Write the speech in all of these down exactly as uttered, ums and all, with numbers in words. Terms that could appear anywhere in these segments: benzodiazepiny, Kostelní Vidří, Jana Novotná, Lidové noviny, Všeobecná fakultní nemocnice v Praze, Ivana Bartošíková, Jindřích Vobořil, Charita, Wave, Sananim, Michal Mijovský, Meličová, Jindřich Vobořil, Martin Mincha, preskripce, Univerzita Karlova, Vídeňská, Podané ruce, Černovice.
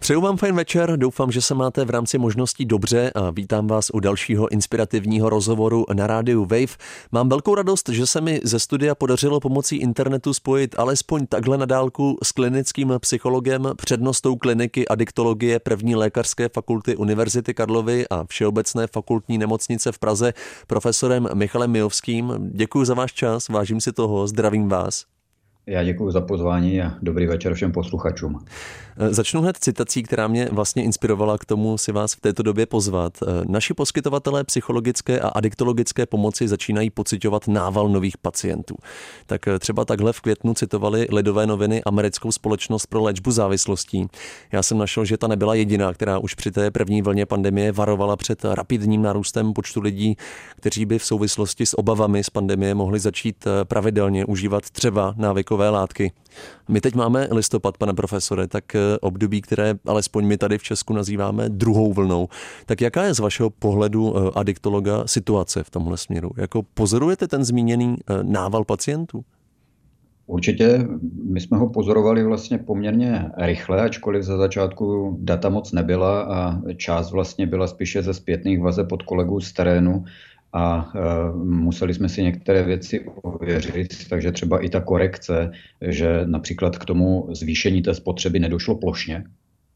Přeju vám fajn večer, doufám, že se máte v rámci možností dobře a vítám vás u dalšího inspirativního rozhovoru na rádiu Wave. Mám velkou radost, že se mi ze studia podařilo pomocí internetu spojit alespoň takhle na dálku s klinickým psychologem, přednostou kliniky adiktologie první lékařské fakulty Univerzity Karlovy a Všeobecné fakultní nemocnice v Praze, profesorem Michalem Mijovským. Děkuji za váš čas, vážím si toho, zdravím vás. Já děkuji za pozvání a dobrý večer všem posluchačům. Začnu hned citací, která mě vlastně inspirovala k tomu si vás v této době pozvat. Naši poskytovatelé psychologické a adiktologické pomoci začínají pociťovat nával nových pacientů. Tak třeba takhle v květnu citovali Lidové noviny americkou společnost pro léčbu závislostí. Já jsem našel, že ta nebyla jediná, která už při té první vlně pandemie varovala před rapidním nárůstem počtu lidí, kteří by v souvislosti s obavami z pandemie mohli začít pravidelně užívat třeba návykové látky. My teď máme listopad, pane profesore, tak období, které alespoň my tady v Česku nazýváme druhou vlnou. Tak jaká je z vašeho pohledu adiktologa situace v tomhle směru? Jako pozorujete ten zmíněný nával pacientů? Určitě. My jsme ho pozorovali vlastně poměrně rychle, ačkoliv za začátku data moc nebyla a část vlastně byla spíše ze zpětných vazeb od kolegů z terénu, a museli jsme si některé věci ověřit, takže třeba i ta korekce, že například k tomu zvýšení té spotřeby nedošlo plošně,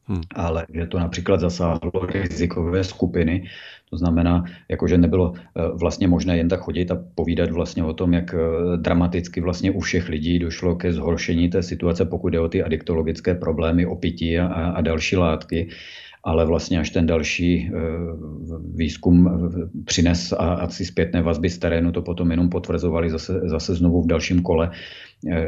hmm. ale že to například zasáhlo rizikové skupiny, to znamená, jakože nebylo vlastně možné jen tak chodit a povídat vlastně o tom, jak dramaticky vlastně u všech lidí došlo ke zhoršení té situace, pokud jde o ty adiktologické problémy, opití a, a další látky. Ale vlastně až ten další výzkum přines a asi zpětné vazby z terénu to potom jenom potvrzovali zase, zase znovu v dalším kole,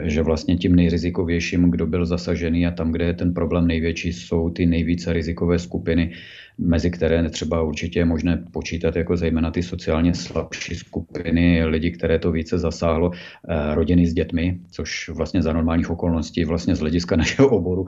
že vlastně tím nejrizikovějším, kdo byl zasažený a tam, kde je ten problém největší, jsou ty nejvíce rizikové skupiny, mezi které třeba určitě je možné počítat jako zejména ty sociálně slabší skupiny, lidi, které to více zasáhlo, rodiny s dětmi, což vlastně za normálních okolností vlastně z hlediska našeho oboru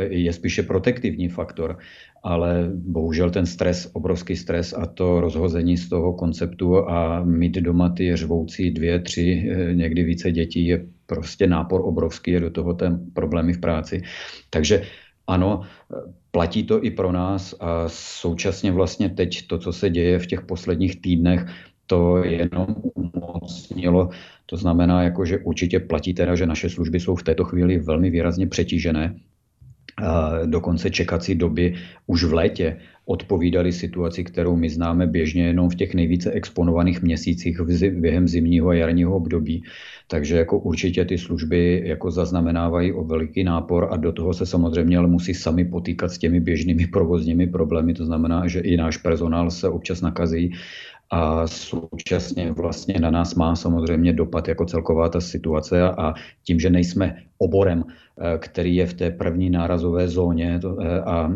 je spíše protektivní faktor. Ale bohužel ten stres, obrovský stres a to rozhození z toho konceptu a mít doma ty řvoucí dvě, tři, někdy více dětí je prostě nápor obrovský, je do toho ten problémy v práci. Takže ano, platí to i pro nás a současně vlastně teď to, co se děje v těch posledních týdnech, to jenom umocnilo. To znamená, jako, že určitě platí teda, že naše služby jsou v této chvíli velmi výrazně přetížené. A dokonce čekací doby už v létě odpovídaly situaci, kterou my známe běžně jenom v těch nejvíce exponovaných měsících během zimního a jarního období. Takže jako určitě ty služby jako zaznamenávají o veliký nápor a do toho se samozřejmě ale musí sami potýkat s těmi běžnými provozními problémy. To znamená, že i náš personál se občas nakazí a současně vlastně na nás má samozřejmě dopad jako celková ta situace a tím, že nejsme oborem, který je v té první nárazové zóně a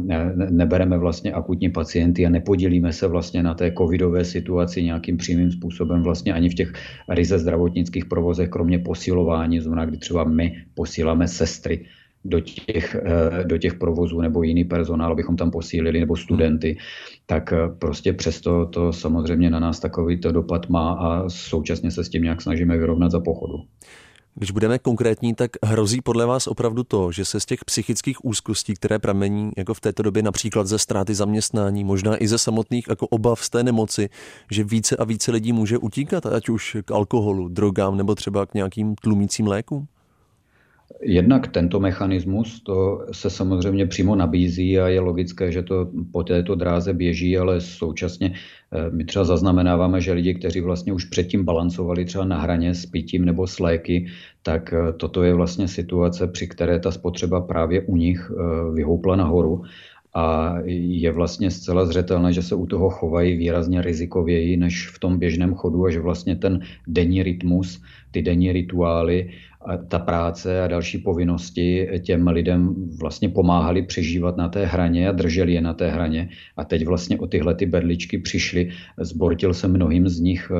nebereme vlastně akutní pacienty a nepodílíme se vlastně na té covidové situaci nějakým přímým způsobem vlastně ani v těch ryze zdravotnických provozech, kromě posilování, znamená, kdy třeba my posíláme sestry do těch, do těch provozů nebo jiný personál, abychom tam posílili, nebo studenty, tak prostě přesto to samozřejmě na nás takovýto dopad má a současně se s tím nějak snažíme vyrovnat za pochodu. Když budeme konkrétní, tak hrozí podle vás opravdu to, že se z těch psychických úzkostí, které pramení jako v této době například ze ztráty zaměstnání, možná i ze samotných jako obav z té nemoci, že více a více lidí může utíkat, ať už k alkoholu, drogám nebo třeba k nějakým tlumícím lékům? Jednak tento mechanismus, to se samozřejmě přímo nabízí a je logické, že to po této dráze běží, ale současně my třeba zaznamenáváme, že lidi, kteří vlastně už předtím balancovali třeba na hraně s pitím nebo s léky, tak toto je vlastně situace, při které ta spotřeba právě u nich vyhoupla nahoru. A je vlastně zcela zřetelné, že se u toho chovají výrazně rizikověji než v tom běžném chodu a že vlastně ten denní rytmus, ty denní rituály, ta práce a další povinnosti těm lidem vlastně pomáhali přežívat na té hraně a drželi je na té hraně. A teď vlastně o tyhle ty berličky přišli, zbortil se mnohým z nich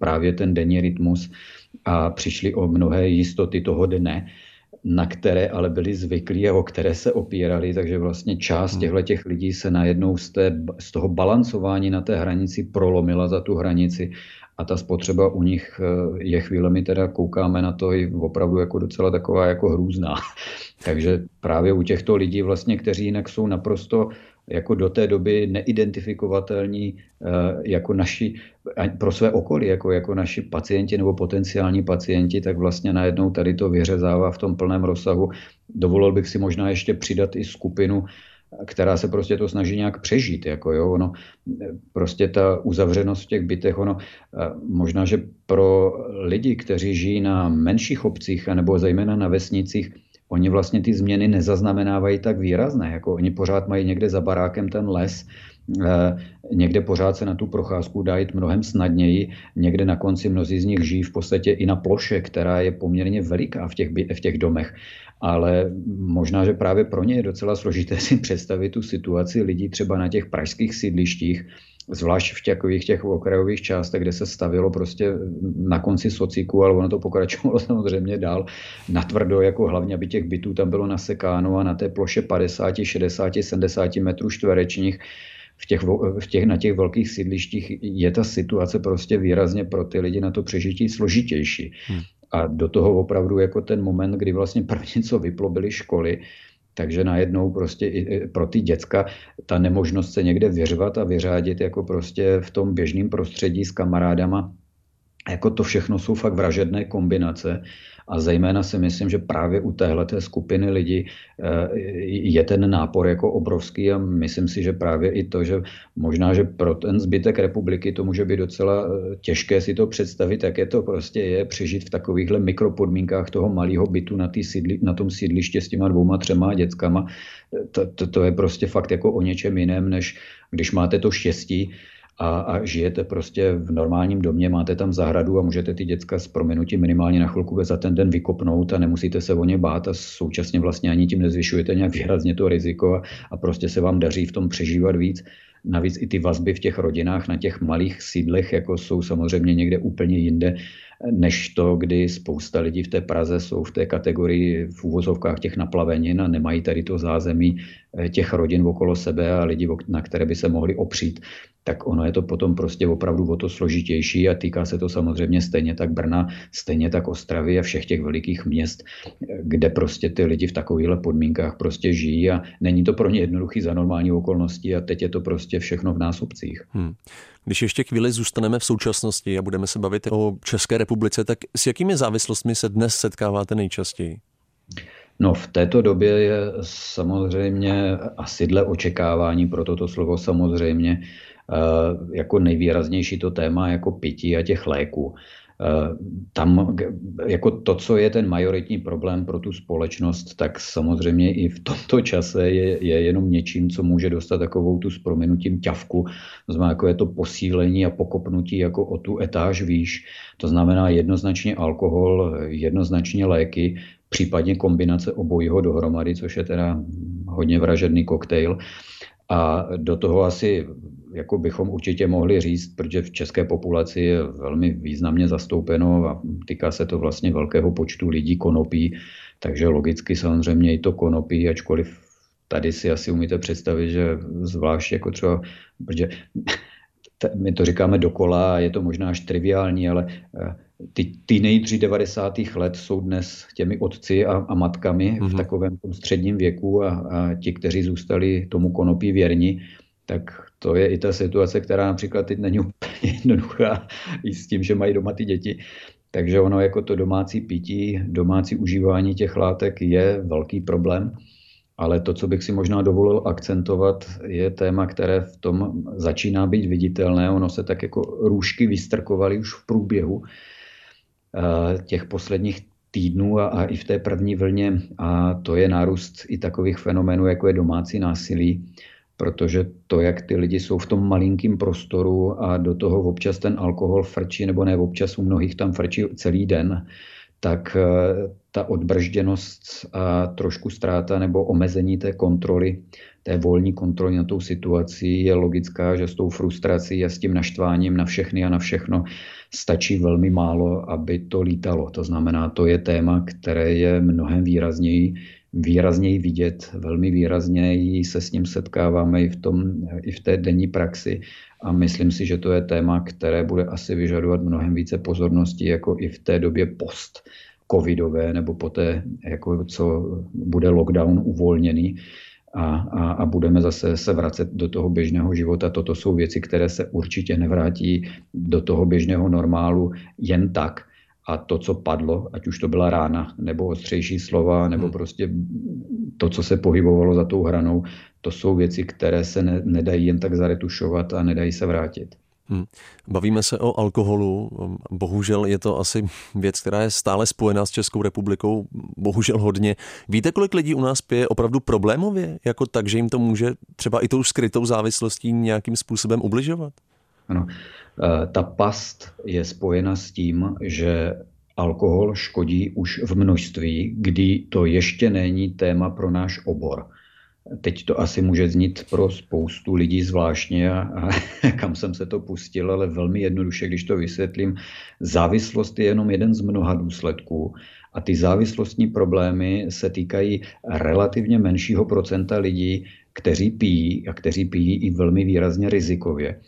právě ten denní rytmus a přišli o mnohé jistoty toho dne. na které ale byli zvyklí a o které se opírali, takže vlastně část těchto těch lidí se najednou z, té, z toho balancování na té hranici prolomila za tu hranici a ta spotřeba u nich je chvílemi, teda koukáme na to i opravdu jako docela taková jako hrůzná. Takže právě u těchto lidí vlastně, kteří jinak jsou naprosto jako do té doby neidentifikovatelní jako naši, pro své okolí, jako, jako naši pacienti nebo potenciální pacienti, tak vlastně najednou tady to vyřezává v tom plném rozsahu. Dovolil bych si možná ještě přidat i skupinu, která se prostě to snaží nějak přežít. Jako jo, ono, prostě ta uzavřenost v těch bytech, ono, možná, že pro lidi, kteří žijí na menších obcích anebo zejména na vesnicích, oni vlastně ty změny nezaznamenávají tak výrazné, jako oni pořád mají někde za barákem ten les, někde pořád se na tu procházku dá jít mnohem snadněji, někde na konci mnozí z nich žijí v podstatě i na ploše, která je poměrně veliká v těch, v těch domech, ale možná, že právě pro ně je docela složité si představit tu situaci lidí třeba na těch pražských sídlištích, zvlášť v takových těch okrajových částech, kde se stavilo prostě na konci socíku, ale ono to pokračovalo samozřejmě dál natvrdo, jako hlavně, aby těch bytů tam bylo nasekáno a na té ploše padesát, šedesát, sedmdesát metrů čtverečních v těch, v těch, na těch velkých sídlištích je ta situace prostě výrazně pro ty lidi na to přežití složitější. Hmm. A do toho opravdu jako ten moment, kdy vlastně první, co vyplo, byly školy, takže najednou prostě i pro ty děcka ta nemožnost se někde vyřvat a vyřádit jako prostě v tom běžném prostředí s kamarádama, jako to všechno jsou fakt vražedné kombinace a zejména si myslím, že právě u téhleté skupiny lidí je ten nápor jako obrovský a myslím si, že právě i to, že možná, že pro ten zbytek republiky to může být docela těžké si to představit, jak je to prostě je přežít v takovýchhle mikropodmínkách toho malého bytu na, tý sídli, na tom sídliště s těma dvouma, třema dětskama. To, to, to je prostě fakt jako o něčem jiném, než když máte to štěstí, A, a žijete prostě v normálním domě, máte tam zahradu a můžete ty děcka s prominutím minimálně na chvilku za ten den vykopnout a nemusíte se o ně bát a současně vlastně ani tím nezvyšujete nějak výrazně to riziko a, a prostě se vám daří v tom přežívat víc. Navíc i ty vazby v těch rodinách na těch malých sídlech jako jsou samozřejmě někde úplně jinde, než to, kdy spousta lidí v té Praze jsou v té kategorii v úvozovkách těch naplavenin a nemají tady to zázemí těch rodin okolo sebe a lidí, na které by se mohli opřít, tak ono je to potom prostě opravdu o to složitější a týká se to samozřejmě stejně tak Brna, stejně tak Ostravy a všech těch velikých měst, kde prostě ty lidi v takovýchhle podmínkách prostě žijí a není to pro ně jednoduchý za normální okolnosti a teď je to prostě všechno v násobcích. Hmm. Když ještě chvíli zůstaneme v současnosti a budeme se bavit o České republice, tak s jakými závislostmi se dnes setkáváte nejčastěji? No, v této době je samozřejmě asi dle očekávání pro toto slovo samozřejmě jako nejvýraznější to téma jako pití a těch léků. Tam jako to, co je ten majoritní problém pro tu společnost, tak samozřejmě i v tomto čase je, je jenom něčím, co může dostat takovou tu s prominutím ťavku. To znamená, jako je to posílení a pokopnutí jako o tu etáž výš. To znamená jednoznačně alkohol, jednoznačně léky, případně kombinace obojího dohromady, což je teda hodně vražedný koktejl. A do toho asi jako bychom určitě mohli říct, protože v české populaci je velmi významně zastoupeno a týká se to vlastně velkého počtu lidí konopí, takže logicky samozřejmě i to konopí, ačkoliv tady si asi umíte představit, že zvlášť jako třeba, protože my to říkáme dokola a je to možná až triviální, ale ty teenageři devadesátých let jsou dnes těmi otci a, a matkami mm-hmm. v takovém tom středním věku a, a ti, kteří zůstali tomu konopí věrni, tak to je i ta situace, která například teď není úplně jednoduchá i s tím, že mají doma ty děti. Takže ono jako to domácí pití, domácí užívání těch látek je velký problém. Ale to, co bych si možná dovolil akcentovat, je téma, které v tom začíná být viditelné. Ono se tak jako růžky vystrkovaly už v průběhu těch posledních týdnů a, a i v té první vlně. A to je nárůst i takových fenoménů, jako je domácí násilí. Protože to, jak ty lidi jsou v tom malinkým prostoru a do toho občas ten alkohol frčí, nebo ne občas u mnohých tam frčí celý den, tak ta odbržděnost a trošku ztráta nebo omezení té kontroly, té volní kontroly na tou situací je logická, že s tou frustrací a s tím naštváním na všechny a na všechno stačí velmi málo, aby to lítalo. To znamená, to je téma, které je mnohem výrazněji, výrazněji vidět, velmi výrazněji se s ním setkáváme i v, tom, i v té denní praxi a myslím si, že to je téma, které bude asi vyžadovat mnohem více pozornosti, jako i v té době post covidové, nebo poté, jako co bude lockdown uvolněný a, a, a budeme zase se vracet do toho běžného života. Toto jsou věci, které se určitě nevrátí do toho běžného normálu jen tak. A to, co padlo, ať už to byla rána, nebo ostřejší slova, nebo prostě to, co se pohybovalo za tou hranou, to jsou věci, které se ne, nedají jen tak zaretušovat a nedají se vrátit. Hmm. Bavíme se o alkoholu. Bohužel je to asi věc, která je stále spojená s Českou republikou. Bohužel hodně. Víte, kolik lidí u nás pije opravdu problémově? Jako tak, že jim to může třeba i tou skrytou závislostí nějakým způsobem ubližovat? Ano. Ta past je spojena s tím, že alkohol škodí už v množství, kdy to ještě není téma pro náš obor. Teď to asi může znít pro spoustu lidí zvláštně a, a kam jsem se to pustil, ale velmi jednoduše, když to vysvětlím. Závislost je jenom jeden z mnoha důsledků a ty závislostní problémy se týkají relativně menšího procenta lidí, kteří pijí a kteří pijí i velmi výrazně rizikově.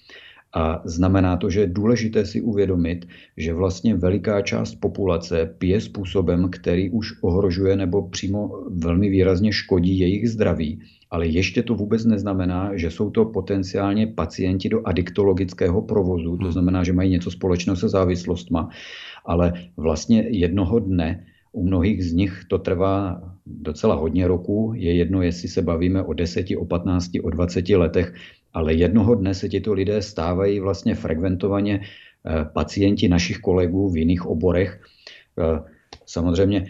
A znamená to, že je důležité si uvědomit, že vlastně veliká část populace pije způsobem, který už ohrožuje nebo přímo velmi výrazně škodí jejich zdraví. Ale ještě to vůbec neznamená, že jsou to potenciálně pacienti do adiktologického provozu, to znamená, že mají něco společného se závislostma. Ale vlastně jednoho dne u mnohých z nich to trvá docela hodně roků, je jedno, jestli se bavíme o deseti, o patnácti, o dvaceti letech, ale jednoho dne se tito lidé stávají vlastně frekventovaně pacienti našich kolegů v jiných oborech. Samozřejmě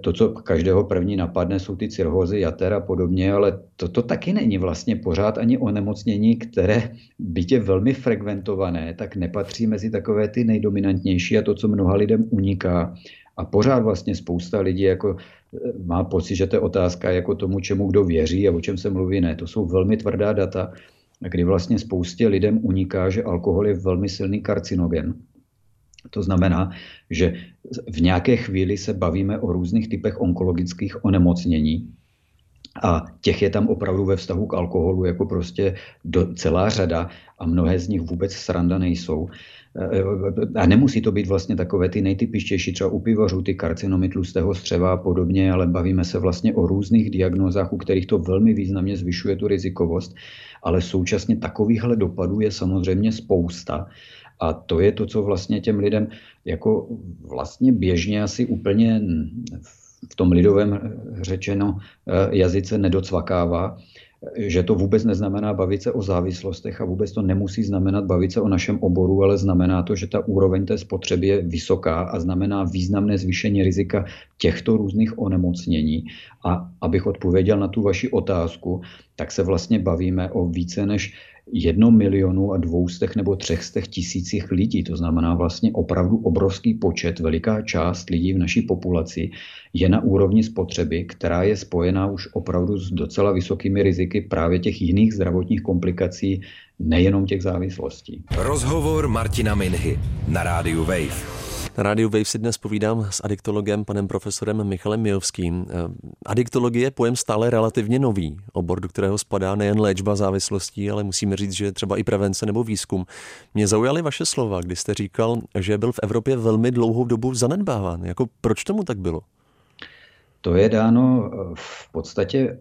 to, co každého první napadne, jsou ty cirhózy, jater a podobně, ale toto taky není vlastně pořád ani onemocnění, které byť je velmi frekventované, tak nepatří mezi takové ty nejdominantnější a to, co mnoha lidem uniká. A pořád vlastně spousta lidí jako má pocit, že to je otázka jako tomu, čemu kdo věří a o čem se mluví, ne. To jsou velmi tvrdá data, kdy vlastně spoustě lidem uniká, že alkohol je velmi silný karcinogen. To znamená, že v nějaké chvíli se bavíme o různých typech onkologických onemocnění a těch je tam opravdu ve vztahu k alkoholu jako prostě do, celá řada a mnohé z nich vůbec sranda nejsou. A nemusí to být vlastně takové ty nejtypičtější, třeba u pivařů, ty karcinomy tlustého střeva a podobně, ale bavíme se vlastně o různých diagnózách, u kterých to velmi významně zvyšuje tu rizikovost, ale současně takovýchhle dopadů je samozřejmě spousta. A to je to, co vlastně těm lidem jako vlastně běžně asi úplně v tom lidovém řečeno jazyce nedocvakává, že to vůbec neznamená bavit se o závislostech a vůbec to nemusí znamenat bavit se o našem oboru, ale znamená to, že ta úroveň té spotřeby je vysoká a znamená významné zvýšení rizika těchto různých onemocnění. A abych odpověděl na tu vaši otázku, tak se vlastně bavíme o více než jednom milionu a dvoustech nebo třechstech tisících lidí. To znamená vlastně opravdu obrovský počet, veliká část lidí v naší populaci je na úrovni spotřeby, která je spojená už opravdu s docela vysokými riziky právě těch jiných zdravotních komplikací, nejenom těch závislostí. Rozhovor Martina Minhy na rádiu Wave. Na rádiu Wave si dnes povídám s adiktologem, panem profesorem Michalem Mijovským. Adiktologie je pojem stále relativně nový, obor, do kterého spadá nejen léčba závislostí, ale musíme říct, že třeba i prevence nebo výzkum. Mě zaujaly vaše slova, kdy jste říkal, že byl v Evropě velmi dlouhou dobu zanedbáván. Jako proč tomu tak bylo? To je dáno v podstatě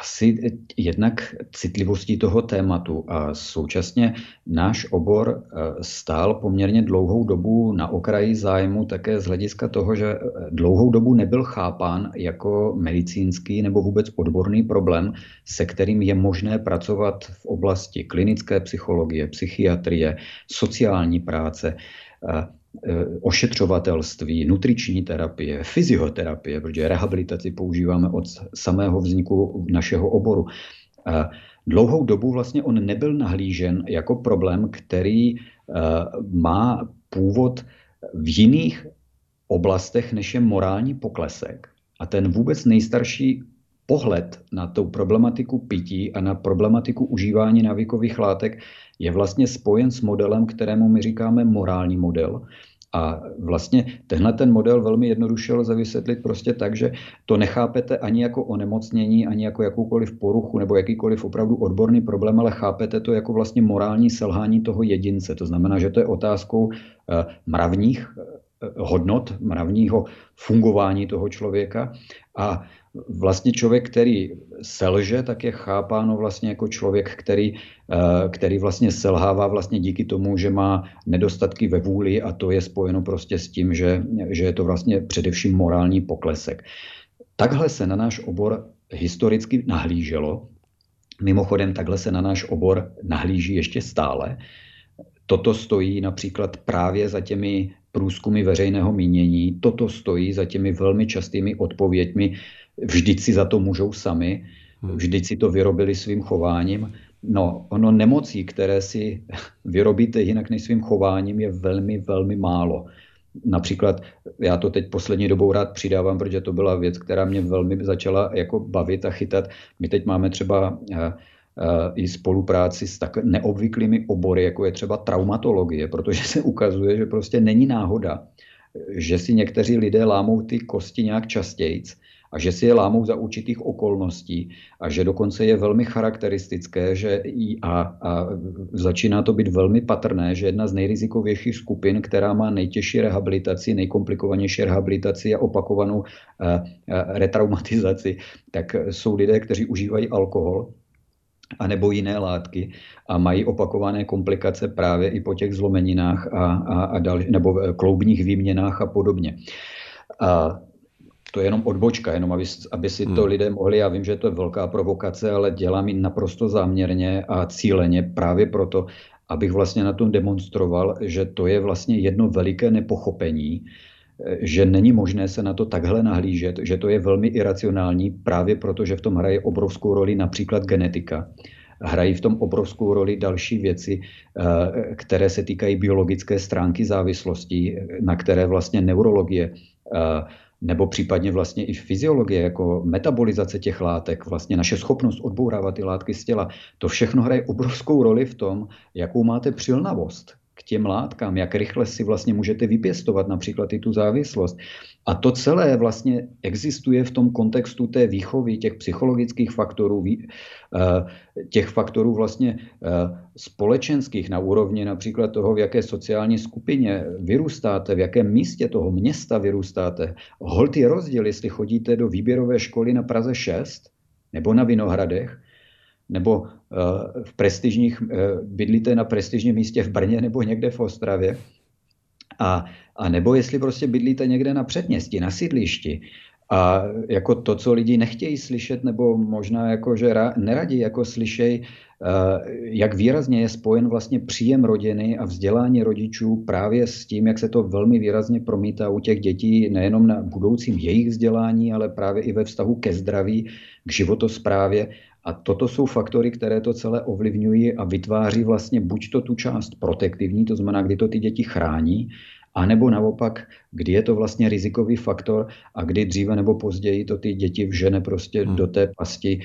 asi jednak citlivostí toho tématu a současně náš obor stál poměrně dlouhou dobu na okraji zájmu také z hlediska toho, že dlouhou dobu nebyl chápán jako medicínský nebo vůbec odborný problém, se kterým je možné pracovat v oblasti klinické psychologie, psychiatrie, sociální práce, ošetřovatelství, nutriční terapie, fyzioterapie, protože rehabilitaci používáme od samého vzniku našeho oboru. Dlouhou dobu vlastně on nebyl nahlížen jako problém, který má původ v jiných oblastech, než je morální poklesek. A ten vůbec nejstarší pohled na tu problematiku pití a na problematiku užívání návykových látek je vlastně spojen s modelem, kterému my říkáme morální model. A vlastně tenhle ten model velmi jednoduše lze vysvětlit prostě tak, že to nechápete ani jako onemocnění, ani jako jakoukoliv poruchu nebo jakýkoliv opravdu odborný problém, ale chápete to jako vlastně morální selhání toho jedince. To znamená, že to je otázkou eh, mravních eh, hodnot, mravního fungování toho člověka. A vlastně člověk, který selže, tak je chápáno vlastně jako člověk, který, který vlastně selhává vlastně díky tomu, že má nedostatky ve vůli, a to je spojeno prostě s tím, že, že je to vlastně především morální poklesek. Takhle se na náš obor historicky nahlíželo. Mimochodem, takhle se na náš obor nahlíží ještě stále. Toto stojí například právě za těmi průzkumy veřejného mínění, toto stojí za těmi velmi častými odpověďmi, vždyť si za to můžou sami, vždyť si to vyrobili svým chováním. No, ono nemocí, které si vyrobíte jinak než svým chováním, je velmi, velmi málo. Například, já to teď poslední dobou rád přidávám, protože to byla věc, která mě velmi začala jako bavit a chytat. My teď máme třeba i spolupráci s tak neobvyklými obory, jako je třeba traumatologie, protože se ukazuje, že prostě není náhoda, že si někteří lidé lámou ty kosti nějak častějc a že si je lámou za určitých okolností a že dokonce je velmi charakteristické, že i a, a začíná to být velmi patrné, že jedna z nejrizikovějších skupin, která má nejtěžší rehabilitaci, nejkomplikovanější rehabilitaci a opakovanou a, a retraumatizaci, tak jsou lidé, kteří užívají alkohol a nebo jiné látky a mají opakované komplikace právě i po těch zlomeninách a, a, a dal, nebo kloubních výměnách a podobně. A to je jenom odbočka, jenom aby, aby si to lidé mohli, já vím, že to je velká provokace, ale dělám ji naprosto záměrně a cíleně právě proto, abych vlastně na tom demonstroval, že to je vlastně jedno veliké nepochopení, že není možné se na to takhle nahlížet, že to je velmi iracionální právě proto, že v tom hraje obrovskou roli například genetika. Hrají v tom obrovskou roli další věci, které se týkají biologické stránky závislostí, na které vlastně neurologie nebo případně vlastně i fyziologie, jako metabolizace těch látek, vlastně naše schopnost odbourávat ty látky z těla, to všechno hraje obrovskou roli v tom, jakou máte přilnavost k těm látkám, jak rychle si vlastně můžete vypěstovat například i tu závislost. A to celé vlastně existuje v tom kontextu té výchovy, těch psychologických faktorů, těch faktorů vlastně společenských na úrovni například toho, v jaké sociální skupině vyrůstáte, v jakém místě toho města vyrůstáte. Holt je rozdíl, jestli chodíte do výběrové školy na Praze šest nebo na Vinohradech, nebo v prestižních, bydlíte na prestižním místě v Brně nebo někde v Ostravě, a, a nebo jestli prostě bydlíte někde na předměstí, na sídlišti. A jako to, co lidi nechtějí slyšet, nebo možná jako, že ra, neradí jako slyšej, jak výrazně je spojen vlastně příjem rodiny a vzdělání rodičů právě s tím, jak se to velmi výrazně promítá u těch dětí, nejenom na budoucím jejich vzdělání, ale právě i ve vztahu ke zdraví, k životosprávě. A toto jsou faktory, které to celé ovlivňují a vytváří vlastně buď to tu část protektivní, to znamená, kdy to ty děti chrání, anebo naopak, kdy je to vlastně rizikový faktor a kdy dříve nebo později to ty děti vžene prostě hmm. do té pasti,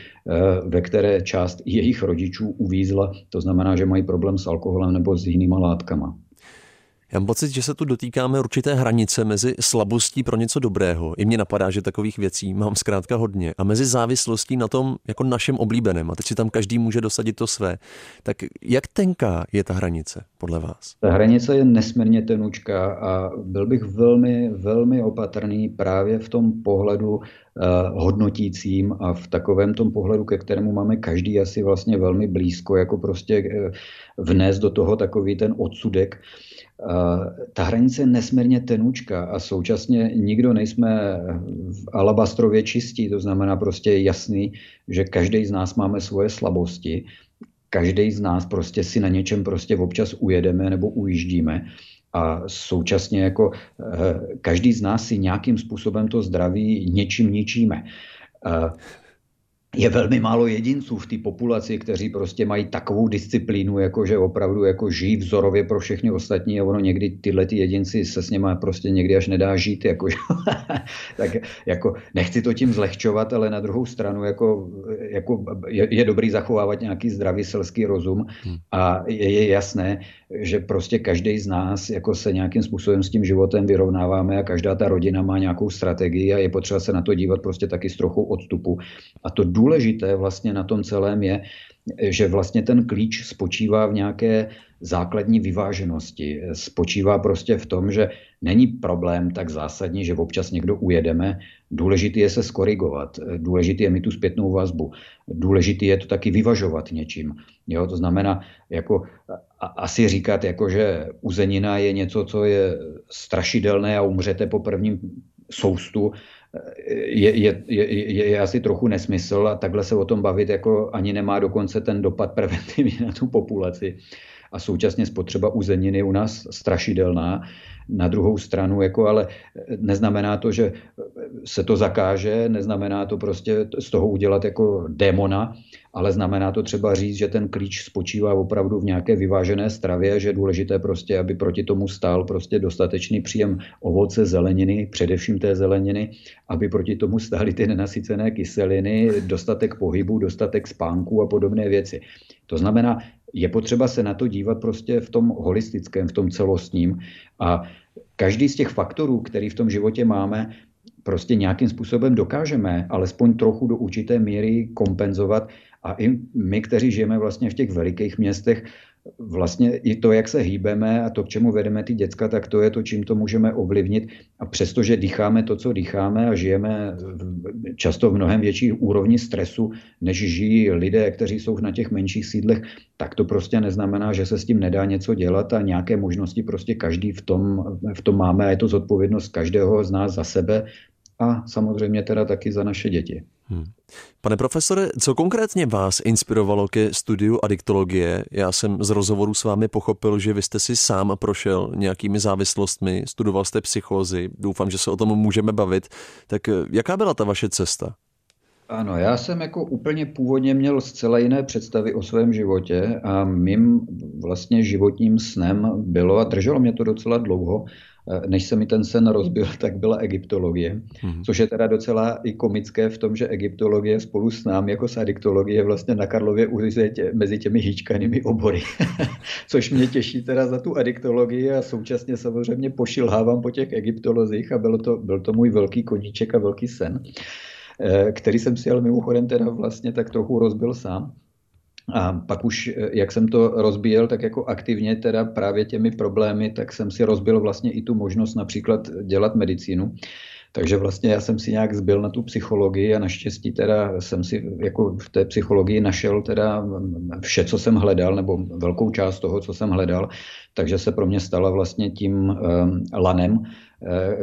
ve které část jejich rodičů uvízla, to znamená, že mají problém s alkoholem nebo s jinýma látkama. Já mám pocit, že se tu dotýkáme určité hranice mezi slabostí pro něco dobrého. I mě napadá, že takových věcí mám zkrátka hodně. A mezi závislostí na tom jako našem oblíbeném. A teď si tam každý může dosadit to své. Tak jak tenká je ta hranice podle vás? Ta hranice je nesmírně tenučká a byl bych velmi, velmi opatrný právě v tom pohledu eh, hodnotícím a v takovém tom pohledu, ke kterému máme každý asi vlastně velmi blízko, jako prostě eh, vnést do toho takový ten odsudek. Ta hranice je nesmírně tenučka a současně nikdo nejsme v alabastrově čistí, to znamená prostě jasný, že každý z nás máme svoje slabosti, každý z nás prostě si na něčem prostě občas ujedeme nebo ujíždíme a současně jako každý z nás si nějakým způsobem to zdraví něčím ničíme. je velmi málo jedinců v té populaci, kteří prostě mají takovou disciplínu, jako že opravdu jako žijí vzorově pro všechny ostatní, a ono někdy tyhle ty jedinci se s nimi prostě někdy až nedá žít. Jako, tak jako nechci to tím zlehčovat, ale na druhou stranu jako, jako je, je dobrý zachovávat nějaký zdravý selský rozum a je, je jasné, že prostě každý z nás jako se nějakým způsobem s tím životem vyrovnáváme a každá ta rodina má nějakou strategii a je potřeba se na to dívat prostě taky s trochou odstupu. A to důležité vlastně na tom celém je, že vlastně ten klíč spočívá v nějaké základní vyváženosti. Spočívá prostě v tom, že není problém tak zásadní, že občas někdo ujedeme. Důležité je se skorigovat, důležité je mít tu zpětnou vazbu, důležité je to taky vyvažovat něčím. Jo, to znamená, jako, a, asi říkat, jako, že uzenina je něco, co je strašidelné a umřete po prvním soustu, Je, je, je, je, je asi trochu nesmysl a takhle se o tom bavit jako ani nemá dokonce ten dopad preventivní na tu populaci. A současně spotřeba uzeniny je u nás strašidelná. Na druhou stranu, jako, ale neznamená to, že se to zakáže, neznamená to prostě z toho udělat jako démona, ale znamená to třeba říct, že ten klíč spočívá opravdu v nějaké vyvážené stravě, že je důležité prostě, aby proti tomu stál prostě dostatečný příjem ovoce, zeleniny, především té zeleniny, aby proti tomu stály ty nenasycené kyseliny, dostatek pohybu, dostatek spánku a podobné věci. To znamená, je potřeba se na to dívat prostě v tom holistickém, v tom celostním a každý z těch faktorů, který v tom životě máme, prostě nějakým způsobem dokážeme alespoň trochu do určité míry kompenzovat a i my, kteří žijeme vlastně v těch velikých městech, vlastně i to, jak se hýbeme a to, k čemu vedeme ty děcka, tak to je to, čím to můžeme ovlivnit. A přestože dýcháme to, co dýcháme a žijeme často v mnohem větší úrovni stresu, než žijí lidé, kteří jsou na těch menších sídlech, tak to prostě neznamená, že se s tím nedá něco dělat a nějaké možnosti prostě každý v tom, v tom máme a je to zodpovědnost každého z nás za sebe a samozřejmě teda taky za naše děti. Hmm. Pane profesore, co konkrétně vás inspirovalo ke studiu adiktologie? Já jsem z rozhovoru s vámi pochopil, že vy jste si sám prošel nějakými závislostmi, studoval jste psychózy, doufám, že se o tom můžeme bavit. Tak jaká byla ta vaše cesta? Ano, já jsem jako úplně původně měl zcela jiné představy o svém životě a mým vlastně životním snem bylo, a drželo mě to docela dlouho, než se mi ten sen rozbil, tak byla egyptologie, hmm. což je teda docela i komické v tom, že egyptologie spolu s námi jako s adiktologie vlastně na Karlově ulici mezi těmi hýčkanými obory, což mě těší teda za tu adiktologii a současně samozřejmě pošilhávám po těch egyptolozích a bylo to, byl to můj velký koníček a velký sen, který jsem si ale mimochodem teda vlastně tak trochu rozbil sám. A pak už, jak jsem to rozbíjel, tak jako aktivně teda právě těmi problémy, tak jsem si rozbil vlastně i tu možnost například dělat medicínu. Takže vlastně já jsem si nějak zbyl na tu psychologii a naštěstí teda jsem si jako v té psychologii našel teda vše, co jsem hledal, nebo velkou část toho, co jsem hledal. Takže se pro mě stala vlastně tím lanem,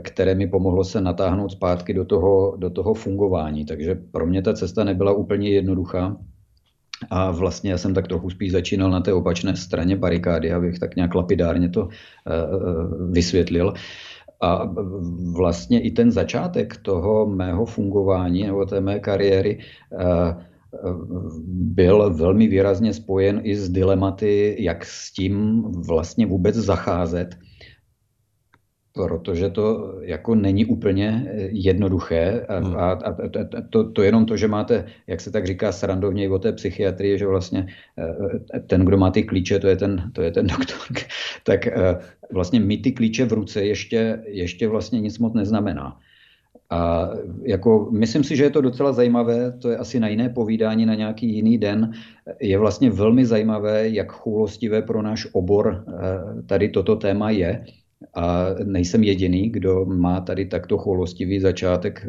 které mi pomohlo se natáhnout zpátky do toho, do toho fungování. Takže pro mě ta cesta nebyla úplně jednoduchá. A vlastně já jsem tak trochu spíš začínal na té opačné straně barikády, abych tak nějak lapidárně to vysvětlil. A vlastně i ten začátek toho mého fungování nebo té mé kariéry byl velmi výrazně spojen i s dilematy, jak s tím vlastně vůbec zacházet. Protože to jako není úplně jednoduché a, a, a to, to jenom to, že máte, jak se tak říká srandovně o té psychiatrii, že vlastně ten, kdo má ty klíče, to je ten, to je ten doktor, tak vlastně mít ty klíče v ruce ještě, ještě vlastně nic moc neznamená. A jako myslím si, že je to docela zajímavé, to je asi na jiné povídání, na nějaký jiný den. Je vlastně velmi zajímavé, jak choulostivé pro náš obor tady toto téma je. A nejsem jediný, kdo má tady takto choulostivý začátek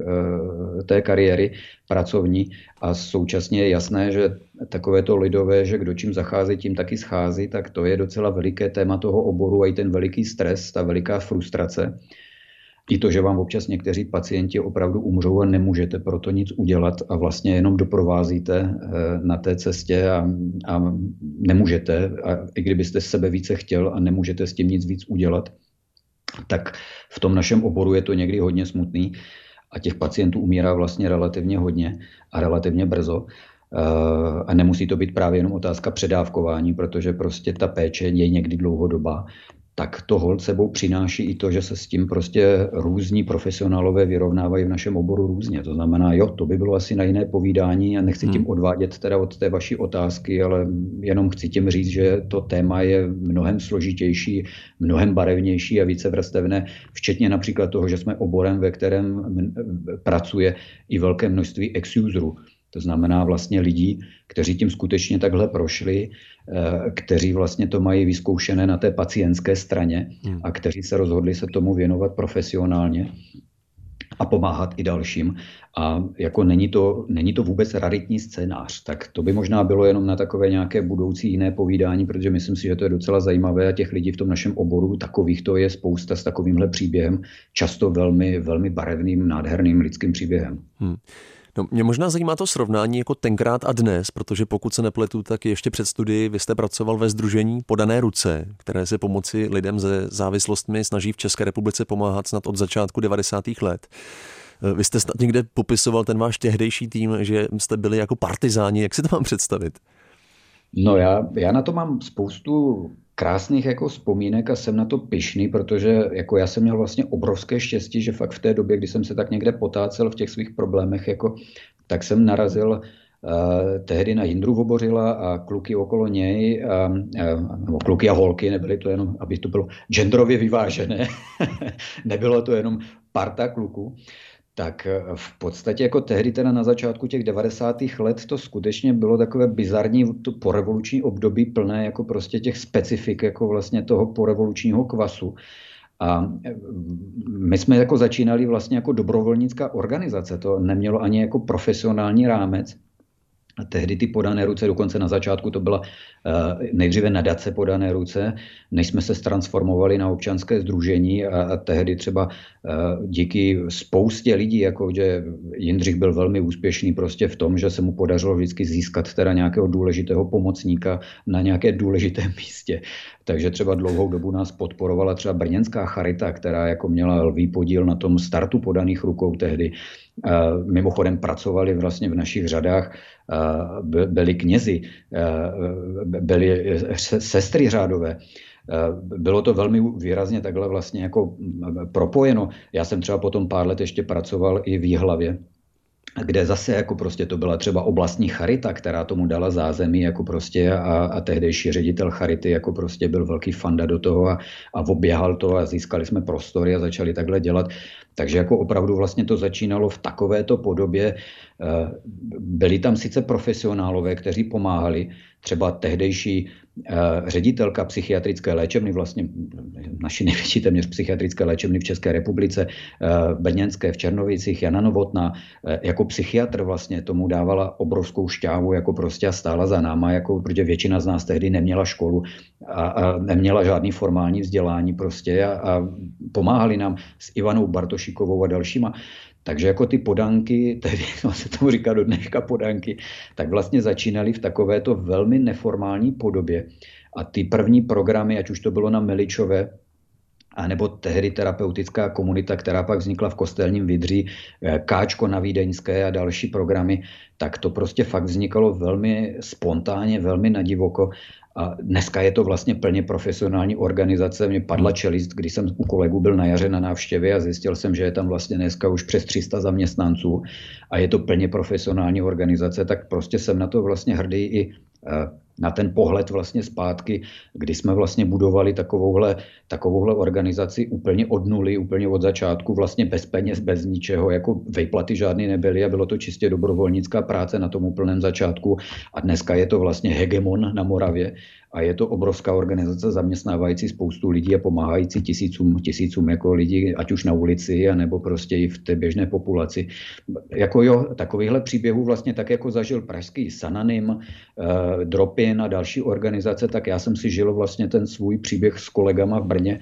té kariéry pracovní a současně je jasné, že takové to lidové, že kdo čím zachází, tím taky schází, tak to je docela veliké téma toho oboru a i ten veliký stres, ta veliká frustrace. I to, že vám občas někteří pacienti opravdu umřou a nemůžete proto nic udělat a vlastně jenom doprovázíte na té cestě a, a nemůžete, a i kdybyste sebe více chtěl a nemůžete s tím nic víc udělat, tak v tom našem oboru je to někdy hodně smutný. a těch pacientů umírá vlastně relativně hodně a relativně brzo. A nemusí to být právě jenom otázka předávkování, protože prostě ta péče je někdy dlouhodobá. Tak to holt sebou přináší i to, že se s tím prostě různí profesionálové vyrovnávají v našem oboru různě. To znamená, jo, to by bylo asi na jiné povídání a nechci tím odvádět teda od té vaší otázky, ale jenom chci tím říct, že to téma je mnohem složitější, mnohem barevnější a více vrstevné, včetně například toho, že jsme oborem, ve kterém pracuje i velké množství ex-userů. To znamená vlastně lidí, kteří tím skutečně takhle prošli, kteří vlastně to mají vyzkoušené na té pacientské straně a kteří se rozhodli se tomu věnovat profesionálně a pomáhat i dalším. A jako není to, není to vůbec raritní scénář, tak to by možná bylo jenom na takové nějaké budoucí jiné povídání, protože myslím si, že to je docela zajímavé a těch lidí v tom našem oboru takových to je spousta s takovýmhle příběhem, často velmi, velmi barevným, nádherným lidským příběhem. Hmm. No, mě možná zajímá to srovnání jako tenkrát a dnes, protože pokud se nepletu, tak ještě před studií vy jste pracoval ve sdružení Podané ruce, které se pomoci lidem se závislostmi snaží v České republice pomáhat snad od začátku devadesátých let. Vy jste snad někde popisoval ten váš tehdejší tým, že jste byli jako partizáni. Jak si to mám představit? No já, já na to mám spoustu krásných jako vzpomínek a jsem na to pyšný, protože jako já jsem měl vlastně obrovské štěstí, že fakt v té době, kdy jsem se tak někde potácel v těch svých problémech, jako, tak jsem narazil uh, tehdy na Jindru Vobořila a kluky okolo něj, a, a, nebo kluky a holky, nebyly to jenom, aby to bylo genderově vyvážené, nebylo to jenom parta kluků. Tak v podstatě jako tehdy teda na začátku těch devadesátých let to skutečně bylo takové bizarní to porevoluční období plné jako prostě těch specifik jako vlastně toho porevolučního kvasu. A my jsme jako začínali vlastně jako dobrovolnická organizace, to nemělo ani jako profesionální rámec. A tehdy ty Podané ruce, dokonce na začátku to byla nejdříve nadace Podané ruce, než jsme se transformovali na občanské sdružení a, a tehdy třeba díky spoustě lidí, jako že Jindřich byl velmi úspěšný prostě v tom, že se mu podařilo vždycky získat teda nějakého důležitého pomocníka na nějaké důležitém místě. Takže třeba dlouhou dobu nás podporovala třeba brněnská Charita, která jako měla lví podíl na tom startu Podaných rukou tehdy. Mimochodem pracovali vlastně v našich řadách, byli knězi, byli sestry řádové. Bylo to velmi výrazně takhle vlastně jako propojeno. Já jsem třeba potom pár let ještě pracoval i v Jihlavě, kde zase jako prostě to byla třeba oblastní Charita, která tomu dala zázemí jako prostě a, a tehdejší ředitel Charity jako prostě byl velký fanda do toho a, a oběhal to a získali jsme prostory a začali takhle dělat. Takže jako opravdu vlastně to začínalo v takovéto podobě. Byli tam sice profesionálové, kteří pomáhali, třeba tehdejší ředitelka psychiatrické léčebny, vlastně naši největší téměř psychiatrické léčebny v České republice, brněnské v Černovicích, Jana Novotná, jako psychiatr vlastně tomu dávala obrovskou šťávu, jako prostě stála za náma, jako, protože většina z nás tehdy neměla školu a, a neměla žádný formální vzdělání prostě a, a pomáhali nám s Ivanou Bartošíkovou a dalšíma. Takže jako ty podanky, tedy no, se tomu říká do dneška podanky, tak vlastně začínaly v takovéto velmi neformální podobě. A ty první programy, ať už to bylo na Meličové, anebo tehdy terapeutická komunita, která pak vznikla v Kostelním Vidří, Káčko na Vídeňské a další programy, tak to prostě fakt vznikalo velmi spontánně, velmi nadivoko. A dneska je to vlastně plně profesionální organizace. Mně padla čelist, když jsem u kolegů byl na jaře na návštěvě a zjistil jsem, že je tam vlastně dneska už přes tři sta zaměstnanců a je to plně profesionální organizace, tak prostě jsem na to vlastně hrdý i na ten pohled vlastně zpátky, kdy jsme vlastně budovali takovouhle, takovouhle organizaci úplně od nuly, úplně od začátku, vlastně bez peněz, bez ničeho, jako výplaty žádný nebyly a bylo to čistě dobrovolnická práce na tom úplném začátku a dneska je to vlastně hegemon na Moravě a je to obrovská organizace zaměstnávající spoustu lidí a pomáhající tisícům, tisícům jako lidí, ať už na ulici, anebo prostě i v té běžné populaci. Jako jo, takovýchhle příběhů vlastně tak jako zažil pražský Sananim, eh, Dropy, na další organizace, tak já jsem si žil vlastně ten svůj příběh s kolegama v Brně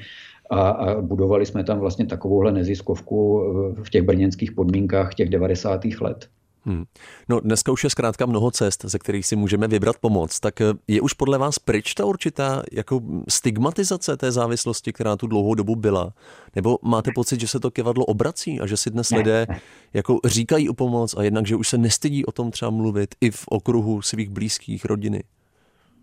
a, a budovali jsme tam vlastně takovouhle neziskovku v těch brněnských podmínkách těch devadesátých let. Hmm. No dneska už je zkrátka mnoho cest, ze kterých si můžeme vybrat pomoc. Tak je už podle vás pryč ta určitá jako stigmatizace té závislosti, která tu dlouhou dobu byla? Nebo máte pocit, že se to kyvadlo obrací a že si dnes lidé jako říkají o pomoc a jednak, že už se nestydí o tom třeba mluvit i v okruhu svých blízkých, rodiny?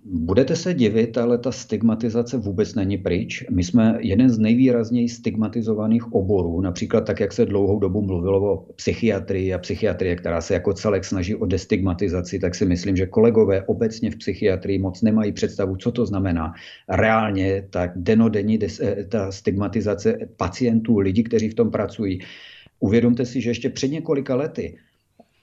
Budete se divit, ale ta stigmatizace vůbec není pryč. My jsme jeden z nejvýrazněji stigmatizovaných oborů, například tak, jak se dlouhou dobu mluvilo o psychiatrii a psychiatrie, která se jako celek snaží o destigmatizaci, tak si myslím, že kolegové obecně v psychiatrii moc nemají představu, co to znamená. Reálně tak denodenní des, ta stigmatizace pacientů, lidí, kteří v tom pracují. Uvědomte si, že ještě před několika lety